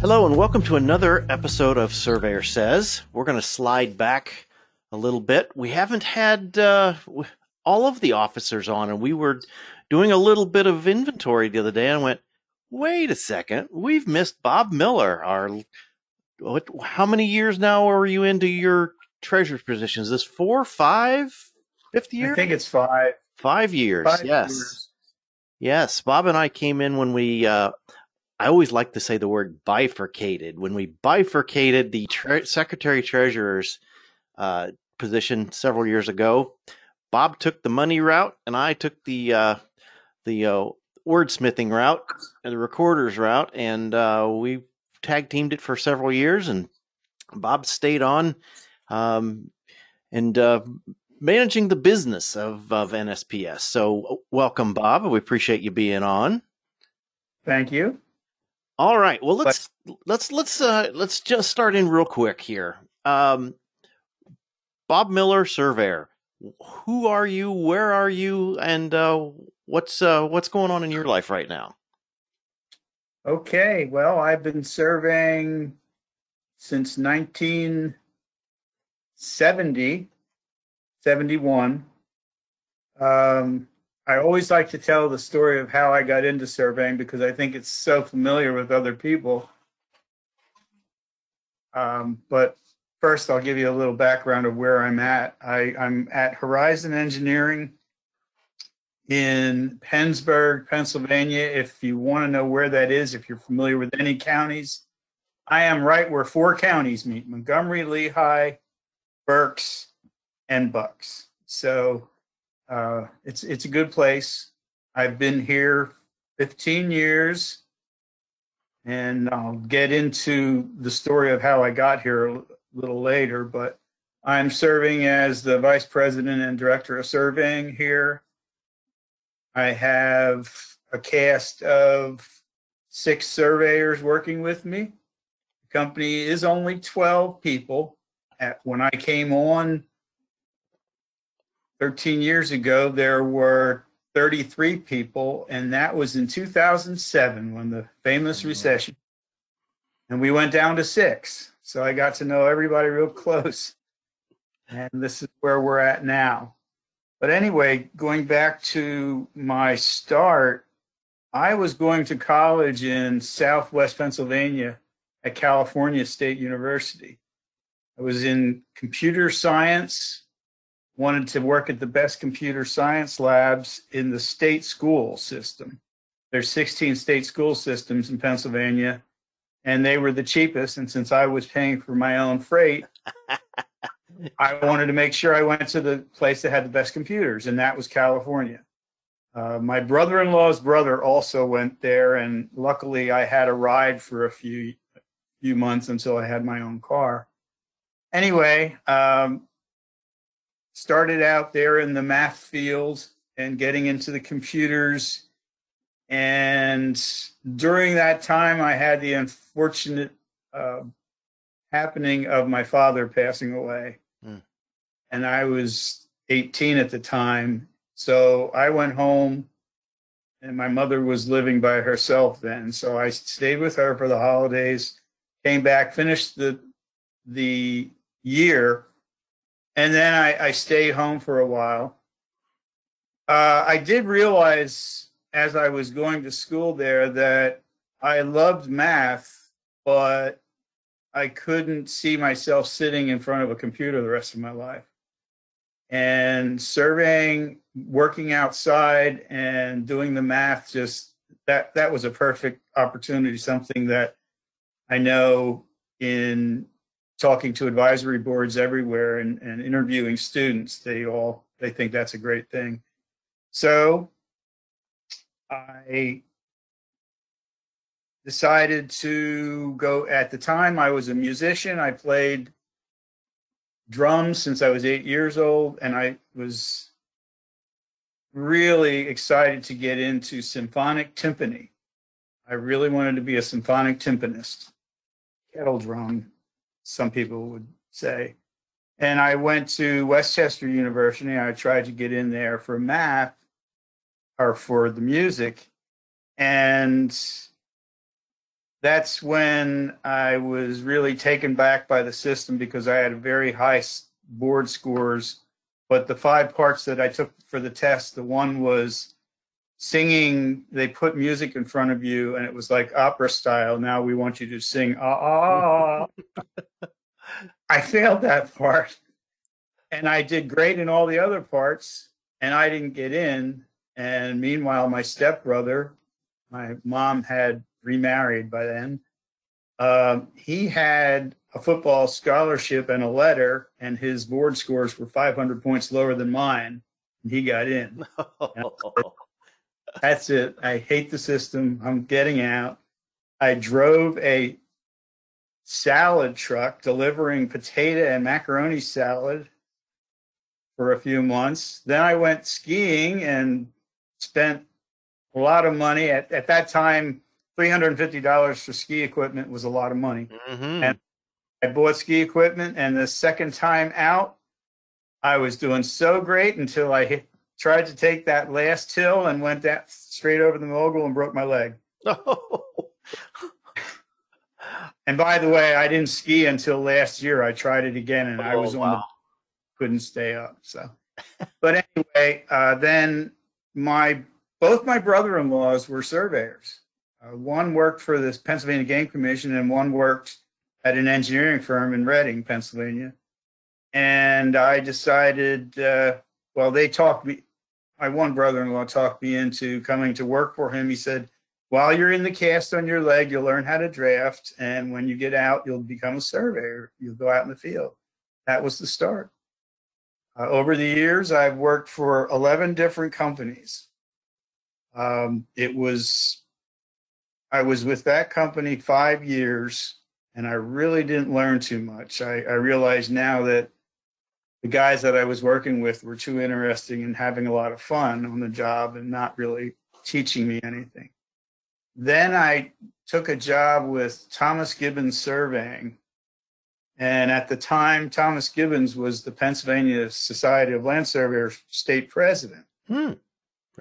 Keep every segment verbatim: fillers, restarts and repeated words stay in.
Hello and welcome to another episode of Surveyor Says. We're going to slide back a little bit. We haven't had uh, all of the officers on, and we were doing a little bit of inventory the other day and went, wait a second, we've missed Bob Miller. Our what, how many years now are you into your treasurer's position? Is this four, five, fifth year? I think it's five. Five years, five yes. Years. Yes, Bob and I came in when we... Uh, I always like to say the word bifurcated. When we bifurcated the tre- secretary treasurer's uh, position several years ago, Bob took the money route and I took the uh, the uh, wordsmithing route and the recorder's route, and uh, we tag teamed it for several years. And Bob stayed on um, and uh, managing the business of, of N S P S. So welcome, Bob. We appreciate you being on. Thank you. All right. Well, let's but, let's let's uh, let's just start in real quick here. Um, Bob Miller, surveyor. Who are you? Where are you? And uh, what's uh, what's going on in your life right now? Okay. Well, I've been surveying since nineteen seventy, seventy-one. Um, I always like to tell the story of how I got into surveying because I think it's so familiar with other people. Um, but first, I'll give you a little background of where I'm at. I, I'm at Horizon Engineering in Pennsburg, Pennsylvania. If you want to know where that is, if you're familiar with any counties, I am right where four counties meet: Montgomery, Lehigh, Berks, and Bucks. So Uh, it's it's a good place. I've been here fifteen years, and I'll get into the story of how I got here a little later, but I'm serving as the Vice President and Director of Surveying here. I have a cast of six surveyors working with me. The company is only twelve people. At, when I came on thirteen years ago, there were thirty-three people, and that was in two thousand seven when the famous mm-hmm. recession, and we went down to six. So I got to know everybody real close, and this is where we're at now. But anyway, going back to my start, I was going to college in Southwest Pennsylvania at California State University. I was in computer science. Wanted to work at the best computer science labs in the state school system. There's sixteen state school systems in Pennsylvania, and they were the cheapest. And since I was paying for my own freight, I wanted to make sure I went to the place that had the best computers, and that was California. Uh, my brother-in-law's brother also went there, and luckily I had a ride for a few few months until I had my own car. Anyway, um, started out there in the math field and getting into the computers. And during that time, I had the unfortunate uh, happening of my father passing away. Mm. And I was eighteen at the time. So I went home, and my mother was living by herself then. So I stayed with her for the holidays, came back, finished the the year. And then I, I stayed home for a while. Uh, I did realize as I was going to school there that I loved math, but I couldn't see myself sitting in front of a computer the rest of my life. And surveying, working outside, and doing the math, just that, that was a perfect opportunity, something that I know in talking to advisory boards everywhere and, and interviewing students. They all, they think that's a great thing. So I decided to go. At the time, I was a musician. I played drums since I was eight years old, and I was really excited to get into symphonic timpani. I really wanted to be a symphonic timpanist, kettle drum, some people would say. And I went to Westchester University. I tried to get in there for math or for the music. And that's when I was really taken back by the system, because I had very high board scores. But the five parts that I took for the test, the one was singing. They put music in front of you, and it was like opera style. Now we want you to sing. Ah, ah. I failed that part, and I did great in all the other parts, and I didn't get in. And meanwhile, my stepbrother, my mom had remarried by then. Um, he had a football scholarship and a letter, and his board scores were five hundred points lower than mine, and he got in. That's it. I hate the system. I'm getting out. I drove a salad truck delivering potato and macaroni salad for a few months. Then I went skiing and spent a lot of money. At, at that time, three hundred fifty dollars for ski equipment was a lot of money. Mm-hmm. And I bought ski equipment, and the second time out, I was doing so great until I hit, tried to take that last hill and went that straight over the mogul and broke my leg. Oh. And by the way, I didn't ski until last year. I tried it again, and oh, I was wow. on the couldn't stay up. So, but anyway, uh, then my both my brother-in-laws were surveyors. Uh, one worked for the Pennsylvania Game Commission, and one worked at an engineering firm in Reading, Pennsylvania. And I decided, uh, well, they talked me, my one brother-in-law talked me into coming to work for him. He said, while you're in the cast on your leg, you'll learn how to draft. And when you get out, you'll become a surveyor. You'll go out in the field. That was the start. Uh, over the years, I've worked for eleven different companies. Um, it was, I was with that company five years. And I really didn't learn too much. I, I realize now that the guys that I was working with were too interesting and having a lot of fun on the job and not really teaching me anything. Then I took a job with Thomas Gibbons Surveying. And at the time, Thomas Gibbons was the Pennsylvania Society of Land Surveyors state president. Hmm.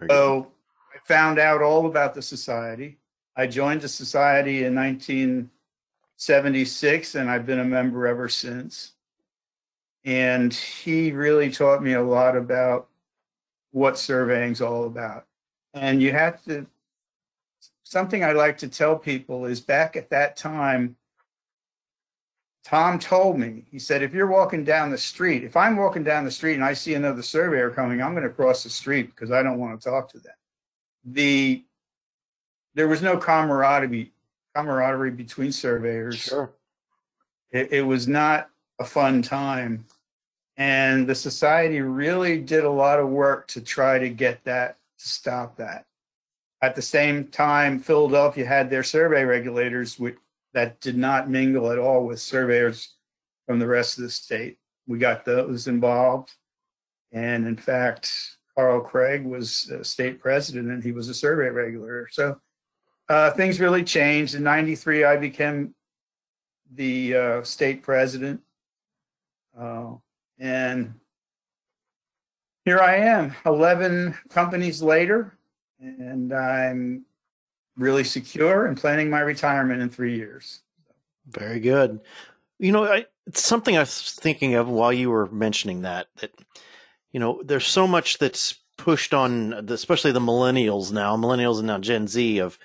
So I found out all about the society. I joined the society in nineteen seventy-six, and I've been a member ever since. And he really taught me a lot about what surveying's all about. And you have to, something I like to tell people is back at that time, Tom told me, he said, if you're walking down the street, if I'm walking down the street and I see another surveyor coming, I'm going to cross the street because I don't want to talk to them. The, there was no camaraderie. camaraderie between surveyors. Sure. It, it was not a fun time. And the society really did a lot of work to try to get that, to stop that. At the same time, Philadelphia had their survey regulators which, that did not mingle at all with surveyors from the rest of the state. We got those involved. And in fact, Carl Craig was a state president, and he was a survey regulator. So Uh, things really changed. In ninety-three, I became the uh, state president. Uh, and here I am, eleven companies later, and I'm really secure and planning my retirement in three years. Very good. You know, I, it's something I was thinking of while you were mentioning that, that, you know, there's so much that's pushed on, the, especially the millennials now, millennials and now Gen Z, of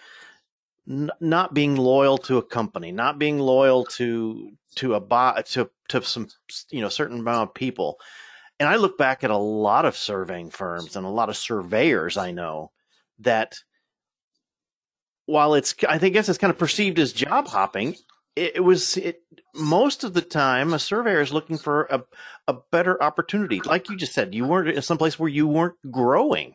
not being loyal to a company, not being loyal to to a to to some you know certain amount of people. And I look back at a lot of surveying firms and a lot of surveyors I know that, while it's I think guess it's kind of perceived as job hopping, it, it was it most of the time a surveyor is looking for a a better opportunity. Like you just said, you weren't in some place where you weren't growing.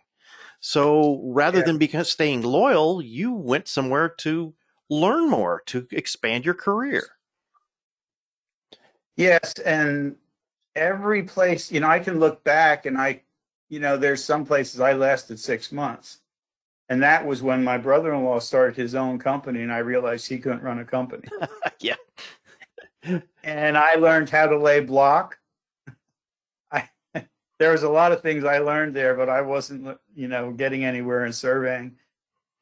So rather yeah. than because staying loyal, you went somewhere to learn more, to expand your career. Yes, and every place, you know, I can look back and I, you know, there's some places I lasted six months. And that was when my brother-in-law started his own company and I realized he couldn't run a company. yeah. And I learned how to lay block. I there was a lot of things I learned there, but I wasn't, you know, getting anywhere in surveying.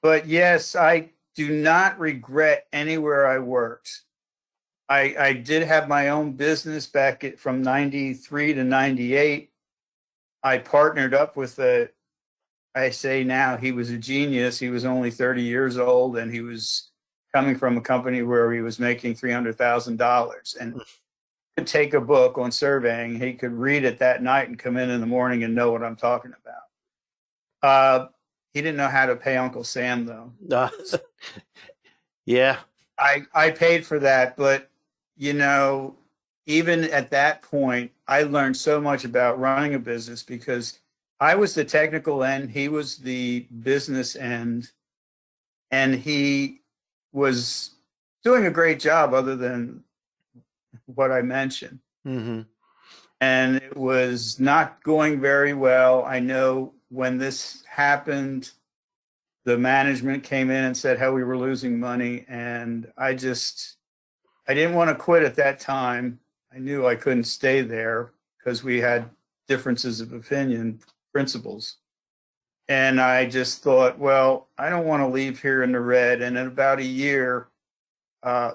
But yes, I do not regret anywhere I worked. I, I did have my own business back at, from ninety-three to ninety-eight. I partnered up with a, I say now he was a genius. He was only thirty years old and he was coming from a company where he was making three hundred thousand dollars and could take a book on surveying. He could read it that night and come in in the morning and know what I'm talking about. Uh, he didn't know how to pay Uncle Sam though. Uh, yeah. I, I paid for that, but you know, even at that point, I learned so much about running a business because I was the technical end, he was the business end, and he was doing a great job other than what I mentioned. Mm-hmm. And it was not going very well. I know when this happened, the management came in and said how we were losing money, and I just, I didn't want to quit at that time. I knew I couldn't stay there because we had differences of opinion, principles. And I just thought, well, I don't want to leave here in the red. And in about a year, uh,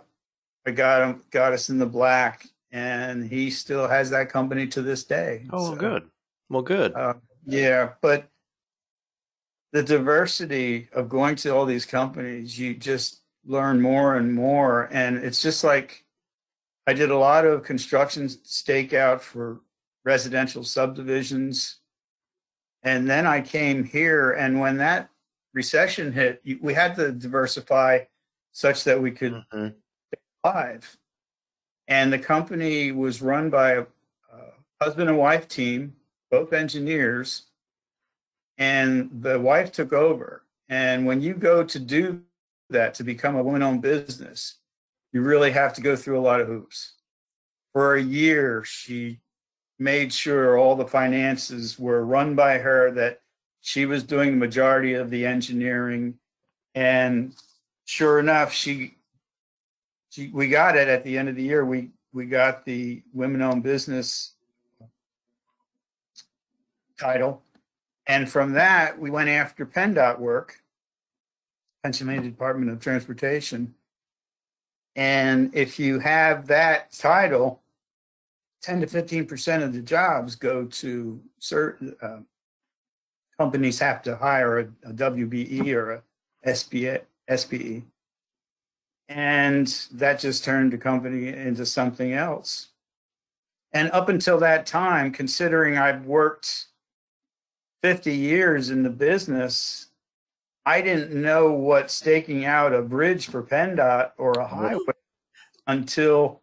I got him, got us in the black, and he still has that company to this day. Oh, so, good. Well, good. Uh, yeah. But the diversity of going to all these companies, you just learn more and more. And it's just like, I did a lot of construction stakeout for residential subdivisions. And then I came here, and when that recession hit, we had to diversify such that we could mm-hmm. stay alive. And the company was run by a, a husband and wife team, both engineers, and the wife took over. And when you go to do that, to become a woman-owned business, you really have to go through a lot of hoops. For a year, she made sure all the finances were run by her, that she was doing the majority of the engineering. And sure enough, she, she we got it at the end of the year. We, we got the women-owned business title. And from that, we went after PennDOT work, Pennsylvania Department of Transportation. And if you have that title, ten to fifteen percent of the jobs go to certain uh, companies have to hire a, a W B E or a S B A, S B E. And that just turned the company into something else. And up until that time, considering I've worked fifty years in the business, I didn't know what staking out a bridge for PennDOT or a highway until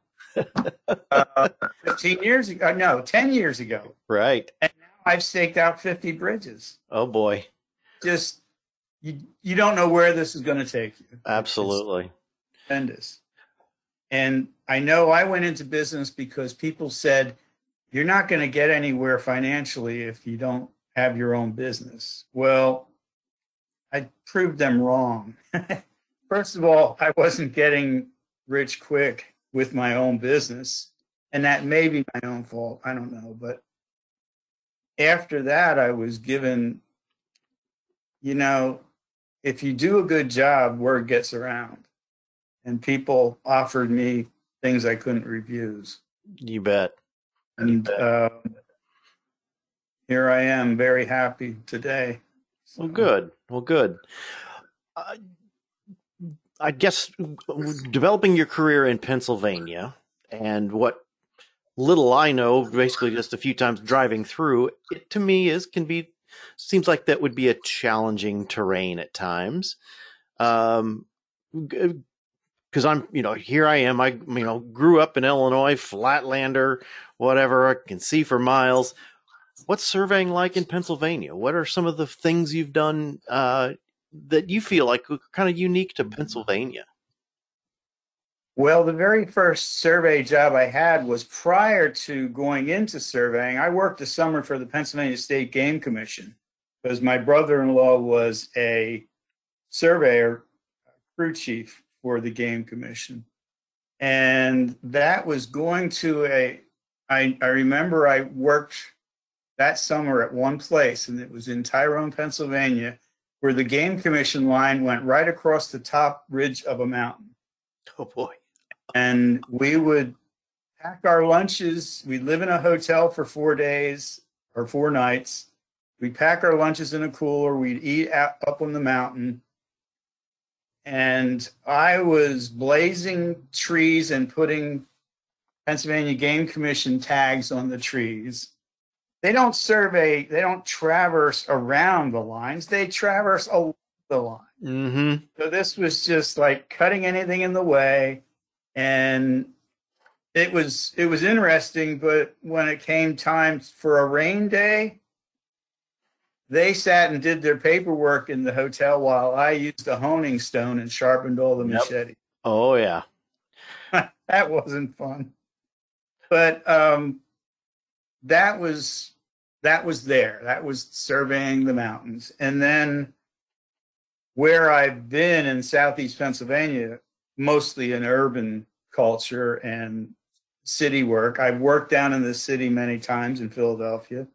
uh, fifteen years ago. No, ten years ago. Right. And now I've staked out fifty bridges. Oh, boy. Just, you you don't know where this is going to take you. Absolutely. It's tremendous. And I know I went into business because people said, you're not going to get anywhere financially if you don't have your own business. Well, I proved them wrong. First of all, I wasn't getting rich quick with my own business, and that may be my own fault. I don't know. But after that, I was given, you know, if you do a good job, word gets around. And people offered me things I couldn't refuse. You bet. And uh, here I am, very happy today. Well, good. Well, good. Uh, I guess developing your career in Pennsylvania, and what little I know, basically just a few times driving through, it to me is can be seems like that would be a challenging terrain at times. Um, because I'm, you know, here I am. I, you know, grew up in Illinois, flatlander, whatever. I can see for miles. What's surveying like in Pennsylvania? What are some of the things you've done uh, that you feel like are kind of unique to Pennsylvania? Well, the very first survey job I had was prior to going into surveying. I worked the summer for the Pennsylvania State Game Commission because my brother-in-law was a surveyor, crew chief for the Game Commission. And that was going to a, I, I remember I worked that summer at one place, and it was in Tyrone, Pennsylvania, where the Game Commission line went right across the top ridge of a mountain. Oh, boy. And we would pack our lunches. We'd live in a hotel for four days or four nights. We'd pack our lunches in a cooler. We'd eat out, up on the mountain. And I was blazing trees and putting Pennsylvania Game Commission tags on the trees. They don't survey. They don't traverse around the lines. They traverse along the line. Mm-hmm. So this was just like cutting anything in the way. And it was it was interesting, but when it came time for a rain day, they sat and did their paperwork in the hotel while I used a honing stone and sharpened all the machetes. Yep. Oh, yeah. That wasn't fun. But um, that was that was there. That was surveying the mountains. And then where I've been in Southeast Pennsylvania, mostly in urban culture and city work. I've worked down in the city many times in Philadelphia,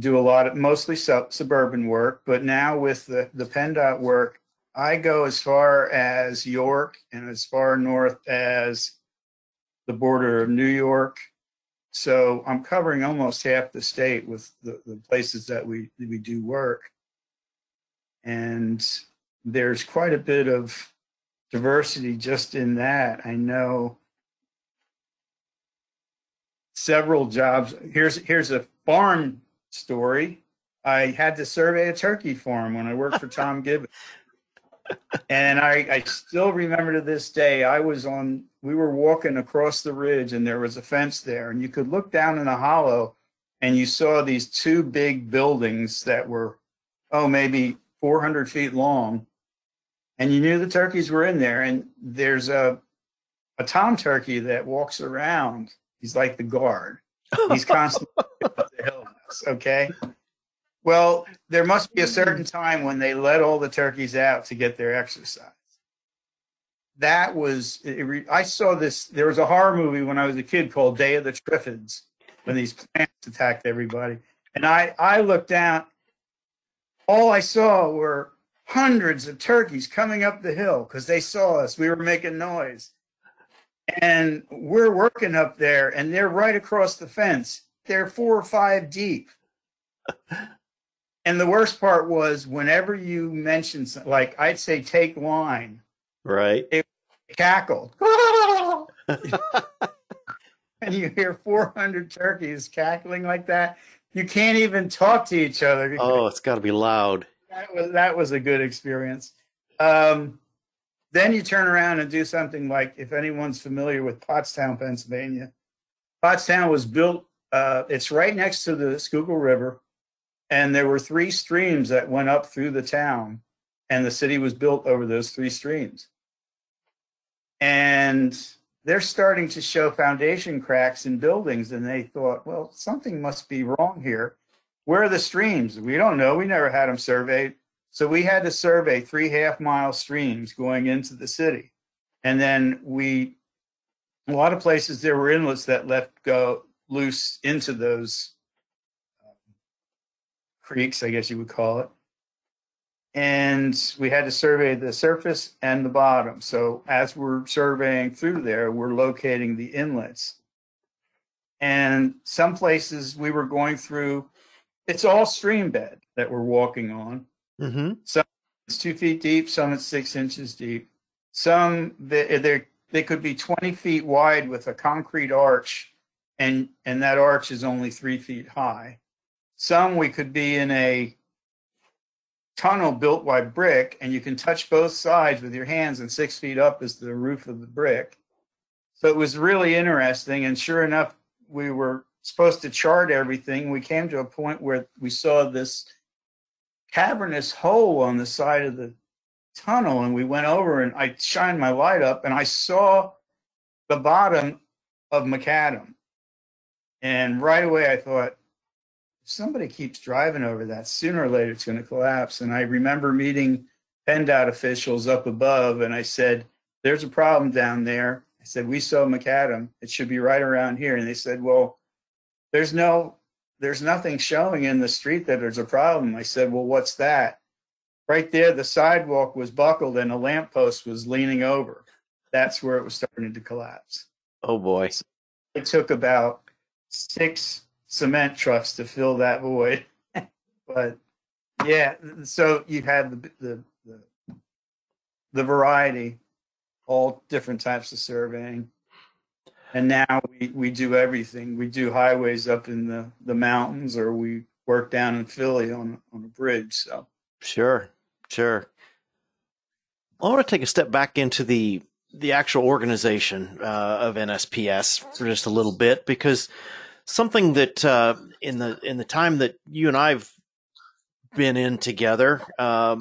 do a lot of mostly sub- suburban work, but now with the, the PennDOT work, I go as far as York and as far north as the border of New York. So I'm covering almost half the state with the, the places that we, that we do work. And there's quite a bit of diversity just in that. I know several jobs. Here's here's a farm story. I had to survey a turkey farm when I worked for Tom Gibbons. And I, I still remember to this day, I was on, we were walking across the ridge and there was a fence there. And you could look down in a hollow and you saw these two big buildings that were, oh, maybe four hundred feet long. And you knew the turkeys were in there. And there's a a tom turkey that walks around. He's like the guard. He's constantly up the hill. Okay. Well, there must be a certain time when they let all the turkeys out to get their exercise. That was, it, I saw this, there was a horror movie when I was a kid called Day of the Triffids, when these plants attacked everybody. And I, I looked down, all I saw were hundreds of turkeys coming up the hill because they saw us. We were making noise. And we're working up there, and they're right across the fence. They're four or five deep. And the worst part was whenever you mentioned something, like I'd say take line. Right. It cackled. And you hear four hundred turkeys cackling like that. You can't even talk to each other. Oh, it's got to be loud. That was, that was a good experience. Um, then you turn around and do something like, if anyone's familiar with Pottstown, Pennsylvania. Pottstown was built, uh, it's right next to the Schuylkill River, and there were three streams that went up through the town, and the city was built over those three streams. And they're starting to show foundation cracks in buildings, and they thought, well, something must be wrong here. Where are the streams? We don't know. We never had them surveyed. So we had to survey three half-mile streams going into the city. And then we, a lot of places there were inlets that left go loose into those um, creeks, I guess you would call it. And we had to survey the surface and the bottom. So as we're surveying through there, we're locating the inlets. And some places we were going through, it's all stream bed that we're walking on. Mm-hmm. Some it's two feet deep, some it's six inches deep. Some they they could be twenty feet wide with a concrete arch, and and that arch is only three feet high. Some we could be in a tunnel built by brick, and you can touch both sides with your hands, and six feet up is the roof of the brick. So it was really interesting, and sure enough, we were supposed to chart everything. We came to a point where we saw this cavernous hole on the side of the tunnel, and we went over, and I shined my light up, and I saw the bottom of macadam. And right away I thought, if somebody keeps driving over that, sooner or later it's going to collapse. And I remember meeting PennDOT officials up above, and I said, there's a problem down there. I said, we saw macadam. It should be right around here. And they said, well, there's no There's nothing showing in the street that there's a problem. I said, well, what's that? Right there, the sidewalk was buckled and a lamppost was leaning over. That's where it was starting to collapse. Oh, boy. So it took about six cement trucks to fill that void. But, yeah, so you have the, the, the, the variety, all different types of surveying. And now we, we do everything. We do highways up in the, the mountains, or we work down in Philly on, on a bridge. So sure, sure. I want to take a step back into the the actual organization uh, of N S P S for just a little bit, because something that uh, in the in the time that you and I've been in together, um,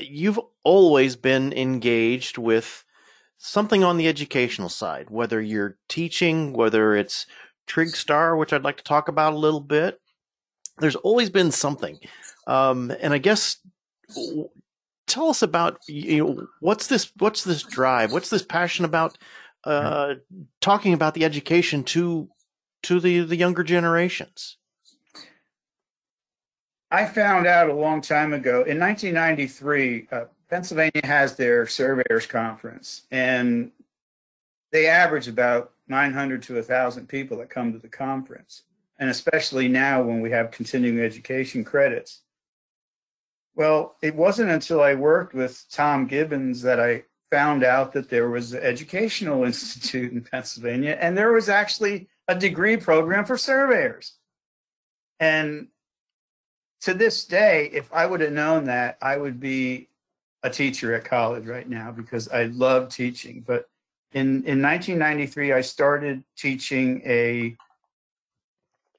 you've always been engaged with something on the educational side, whether you're teaching, whether it's Trigstar, which I'd like to talk about a little bit. There's always been something. Um, and I guess w- tell us about, you know, what's this, what's this drive? What's this passion about uh, talking about the education to, to the, the younger generations? I found out a long time ago in nineteen ninety-three, uh, Pennsylvania has their surveyors conference, and they average about nine hundred to one thousand people that come to the conference, and especially now when we have continuing education credits. Well, it wasn't until I worked with Tom Gibbons that I found out that there was an educational institute in Pennsylvania, and there was actually a degree program for surveyors. And to this day, if I would have known that, I would be a teacher at college right now, because I love teaching. But in, in nineteen ninety-three, I started teaching a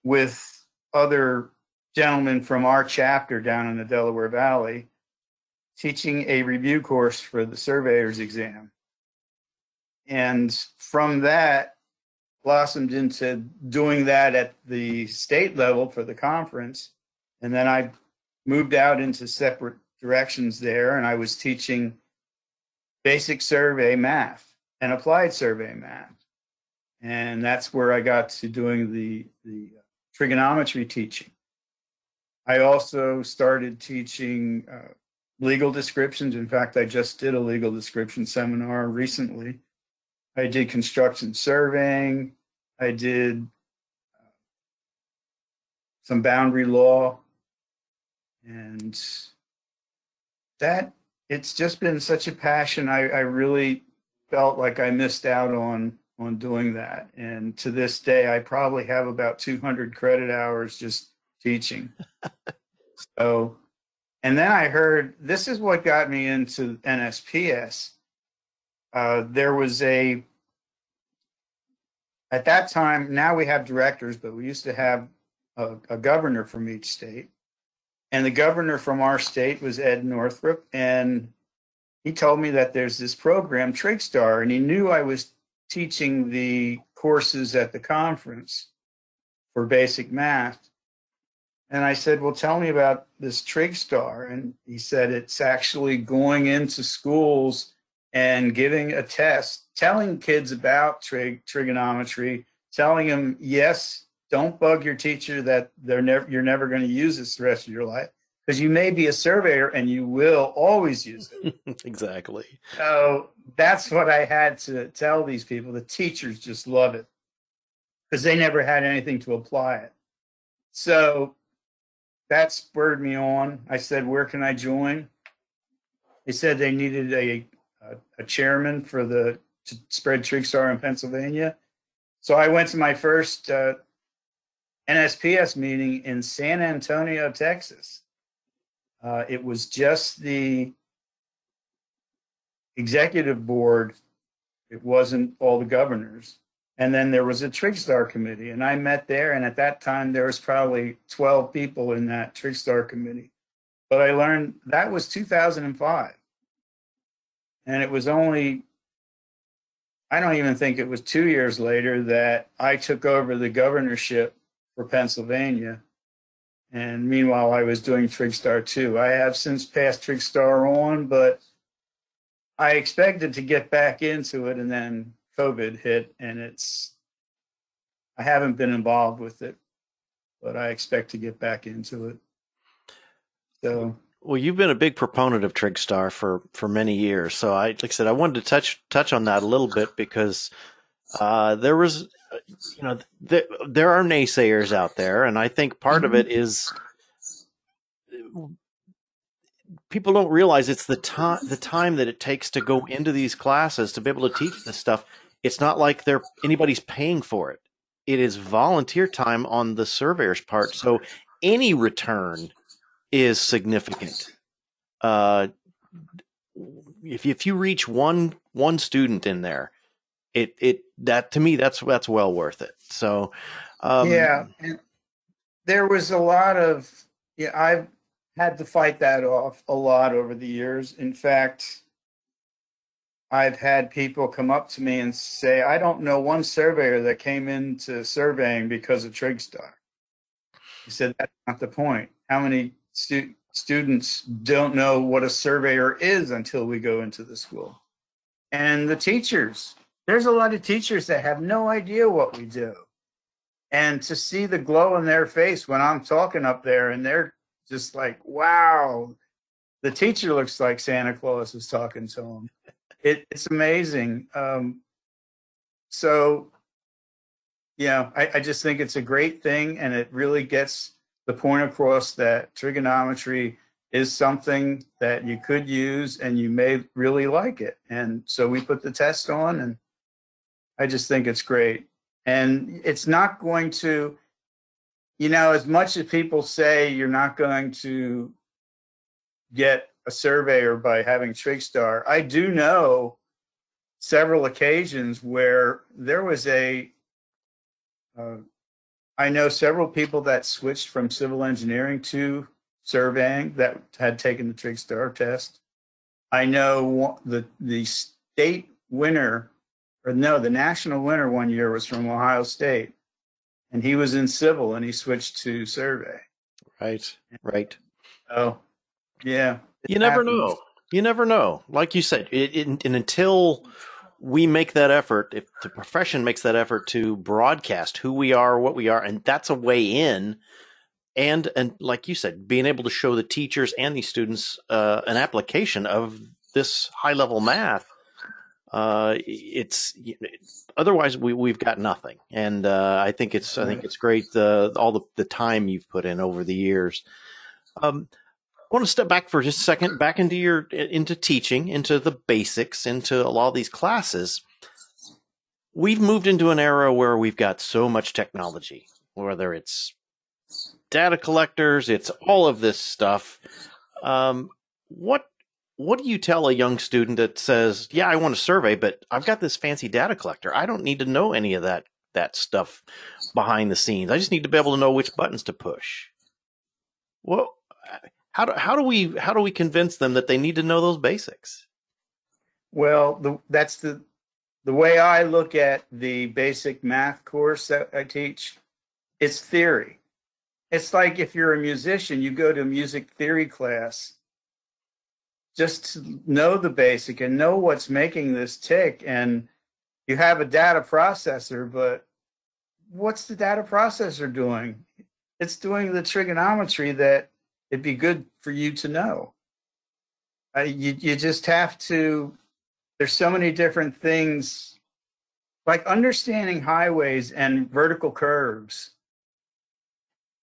with other gentlemen from our chapter down in the Delaware Valley, teaching a review course for the surveyor's exam. And from that blossomed into doing that at the state level for the conference. And then I moved out into separate directions there, and I was teaching basic survey math and applied survey math, and that's where I got to doing the the trigonometry teaching. I also started teaching uh, legal descriptions. In fact, I just did a legal description seminar recently. I did construction surveying. I did uh, some boundary law, and that it's just been such a passion. I, I really felt like I missed out on, on doing that. And to this day, I probably have about two hundred credit hours just teaching. So, and then I heard, this is what got me into N S P S. Uh, there was a, at that time, now we have directors, but we used to have a, a governor from each state. And the governor from our state was Ed Northrop, and he told me that there's this program, Trigstar, and he knew I was teaching the courses at the conference for basic math. And I said, well, tell me about this Trigstar. And he said, it's actually going into schools and giving a test, telling kids about trig- trigonometry, telling them, yes, don't bug your teacher that they're never, you're never going to use this the rest of your life, because you may be a surveyor and you will always use it. Exactly. So that's what I had to tell these people. The teachers just love it because they never had anything to apply it. So that spurred me on. I said, where can I join? They said they needed a, a, a chairman for the to spread Trigstar in Pennsylvania. So I went to my first uh, N S P S meeting in San Antonio, Texas. Uh, it was just the executive board. It wasn't all the governors. And then there was a Trigstar committee, and I met there. And at that time, there was probably twelve people in that Trigstar committee. But I learned that was two thousand five. And it was only, I don't even think it was two years later that I took over the governorship for Pennsylvania. And meanwhile, I was doing Trigstar too. I have since passed Trigstar on, but I expected to get back into it, and then COVID hit, and it's, I haven't been involved with it, but I expect to get back into it. So, well, you've been a big proponent of Trigstar for, for many years. So I, like I said, I wanted to touch, touch on that a little bit because uh, there was, you know, th- there are naysayers out there. And I think part of it is people don't realize it's the time, the time that it takes to go into these classes to be able to teach this stuff. It's not like they're anybody's paying for it. It is volunteer time on the surveyor's part. So any return is significant. Uh, if if you reach one one student in there, it it that to me that's that's well worth it. So um, yeah, and there was a lot of yeah. I've had to fight that off a lot over the years. In fact, I've had people come up to me and say, "I don't know one surveyor that came into surveying because of Trigstar." He said, "That's not the point. How many Stu- students don't know what a surveyor is until we go into the school?" And the teachers, there's a lot of teachers that have no idea what we do. And to see the glow in their face when I'm talking up there and they're just like, wow, the teacher looks like Santa Claus is talking to him. It, it's amazing. Um, so, yeah, I, I just think it's a great thing, and it really gets the point across that trigonometry is something that you could use and you may really like it. And so we put the test on, and I just think it's great. And it's not going to, you know, as much as people say you're not going to get a surveyor by having Trigstar, I do know several occasions where there was a, uh, I know several people that switched from civil engineering to surveying that had taken the Trigstar test. I know the the state winner, or no, the national winner one year was from Ohio State, and he was in civil and he switched to survey. Right, right. Oh, yeah. You never happens. know. You never know. Like you said, it, it, and until we make that effort, if the profession makes that effort to broadcast who we are, what we are, and that's a way in. And, and like you said, being able to show the teachers and the students uh, an application of this high level math, uh, it's, it's otherwise we, we've got nothing. And uh, I think it's, I think it's great. Uh, all the, the time you've put in over the years. Um, I want to step back for just a second, back into your into teaching, into the basics, into a lot of these classes. We've moved into an era where we've got so much technology, whether it's data collectors, it's all of this stuff. Um, what what do you tell a young student that says, "Yeah, I want to survey, but I've got this fancy data collector. I don't need to know any of that that stuff behind the scenes. I just need to be able to know which buttons to push." Well. How do how do we how do we convince them that they need to know those basics? Well, the, that's the the way I look at the basic math course that I teach. It's theory. It's like if you're a musician, you go to a music theory class just to know the basic and know what's making this tick. And you have a data processor, but what's the data processor doing? It's doing the trigonometry that it'd be good for you to know. Uh, you, you just have to, there's so many different things, like understanding highways and vertical curves.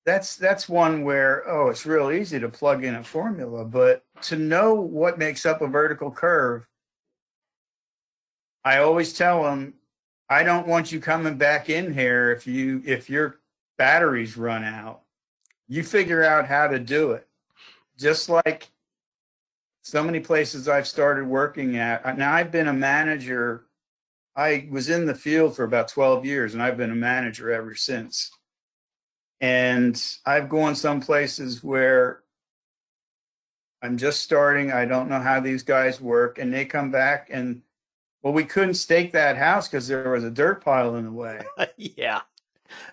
That's, that's one where, oh, it's real easy to plug in a formula, but to know what makes up a vertical curve, I always tell them, I don't want you coming back in here if you, if your batteries run out. You figure out how to do it. just like so many places I've started working at. Now, I've been a manager. I was in the field for about twelve years, and I've been a manager ever since. And I've gone some places where I'm just starting. I don't know how these guys work. And they come back and, well, we couldn't stake that house because there was a dirt pile in the way. Yeah.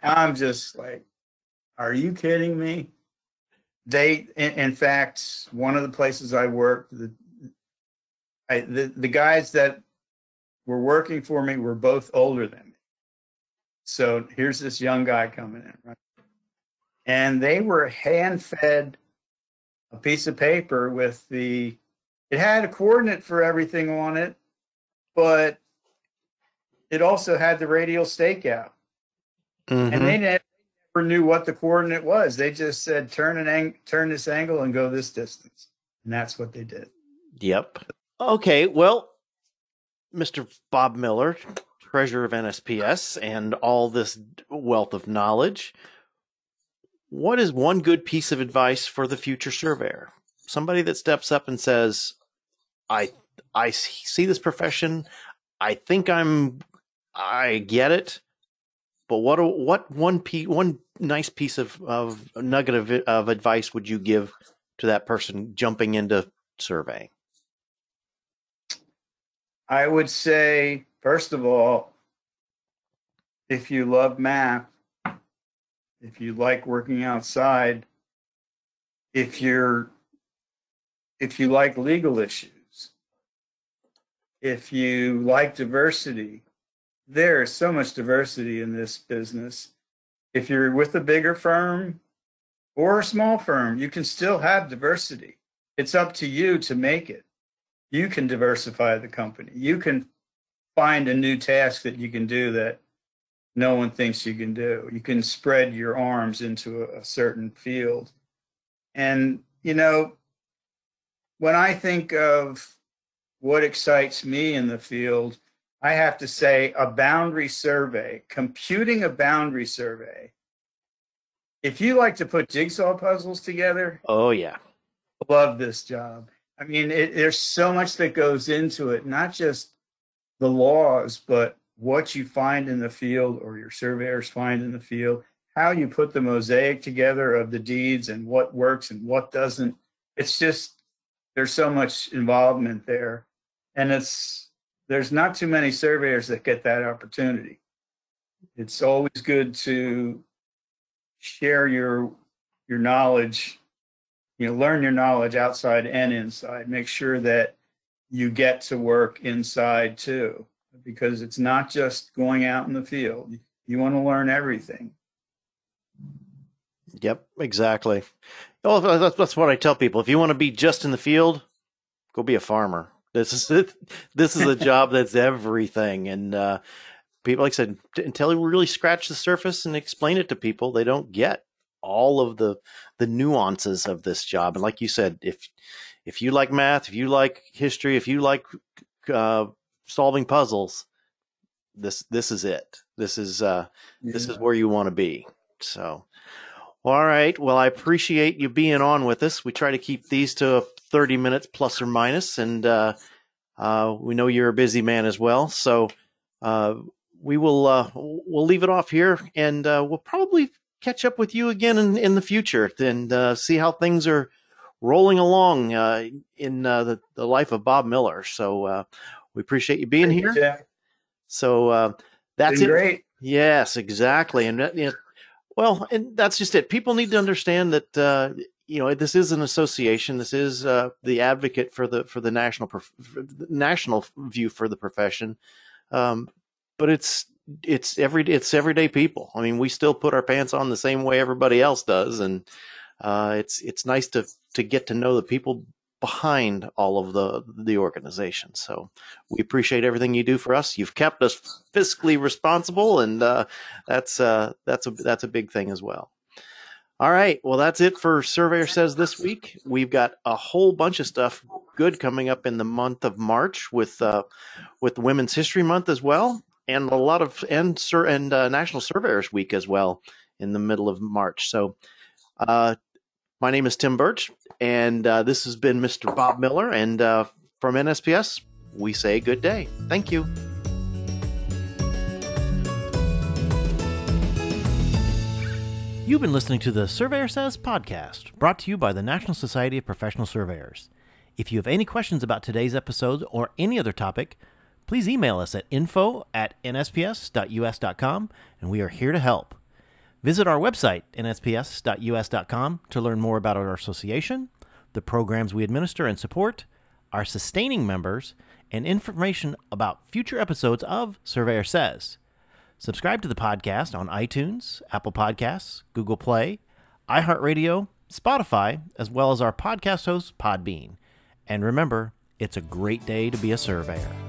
I'm just like, are you kidding me? They, in, in fact, one of the places I worked, the, I, the the guys that were working for me were both older than me. So here's this young guy coming in, right? And they were hand-fed a piece of paper with the, it had a coordinate for everything on it, but it also had the radial stakeout. Mm-hmm. And they didn't, knew what the coordinate was. They just said turn an ang- turn this angle and go this distance, and that's what they did. Yep. Okay. Well, Mister Bob Miller, treasurer of N S P S, and all this wealth of knowledge, what is one good piece of advice for the future surveyor? Somebody that steps up and says, "I I see this profession. I think I'm I get it." But what what one piece, one nice piece of, of nugget of, of advice would you give to that person jumping into surveying? I would say, first of all, if you love math, if you like working outside, if you're if you like legal issues, if you like diversity. There is so much diversity in this business. If you're with a bigger firm or a small firm, you can still have diversity. It's up to you to make it. You can diversify the company. You can find a new task that you can do that no one thinks you can do. You can spread your arms into a certain field. And, you know, when I think of what excites me in the field, I have to say a boundary survey, computing a boundary survey. If you like to put jigsaw puzzles together, oh yeah, love this job. I mean, it, there's so much that goes into it, not just the laws, but what you find in the field or your surveyors find in the field, how you put the mosaic together of the deeds and what works and what doesn't. It's just, there's so much involvement there. And it's, there's not too many surveyors that get that opportunity. It's always good to share your your knowledge, you know, learn your knowledge outside and inside. Make sure that you get to work inside too, because it's not just going out in the field. You want to learn everything. Yep, exactly. Well, that's what I tell people. If you want to be just in the field, go be a farmer. This is it. This is a job that's everything. And uh, people, like I said, until you really scratch the surface and explain it to people, they don't get all of the the nuances of this job. And like you said, if if you like math, if you like history, if you like uh, solving puzzles, this this is it. This is uh, yeah. This is where you want to be. So, all right. Well, I appreciate you being on with us. We try to keep these to a thirty minutes plus or minus, and uh, uh, we know you're a busy man as well. So uh, we will uh, we'll leave it off here, and uh, we'll probably catch up with you again in, in the future and uh, see how things are rolling along uh, in uh, the, the life of Bob Miller. So uh, we appreciate you being Thank here. You, Jack. So uh, that's Been it. Great. Yes, exactly. And you know, well, and that's just it. People need to understand that. Uh, You know, this is an association. This is uh, the advocate for the for the national prof- national view for the profession, um, but it's it's every it's everyday people. I mean, we still put our pants on the same way everybody else does, and uh, it's it's nice to to get to know the people behind all of the the organization. So we appreciate everything you do for us. You've kept us fiscally responsible, and uh, that's uh, that's a that's a big thing as well. All right. Well, that's it for Surveyor Says this week. We've got a whole bunch of stuff good coming up in the month of March with uh, with Women's History Month as well, and a lot of and Sir and uh, National Surveyors Week as well in the middle of March. So, uh, My name is Tim Birch, and uh, this has been Mister Bob Miller. And uh, from N S P S, we say good day. Thank you. You've been listening to the Surveyor Says podcast, brought to you by the National Society of Professional Surveyors. If you have any questions about today's episode or any other topic, please email us at info at n s p s dot u s dot com, and we are here to help. Visit our website, n s p s dot u s dot com, to learn more about our association, the programs we administer and support, our sustaining members, and information about future episodes of Surveyor Says. Subscribe to the podcast on iTunes, Apple Podcasts, Google Play, iHeartRadio, Spotify, as well as our podcast host, Podbean. And remember, it's a great day to be a surveyor.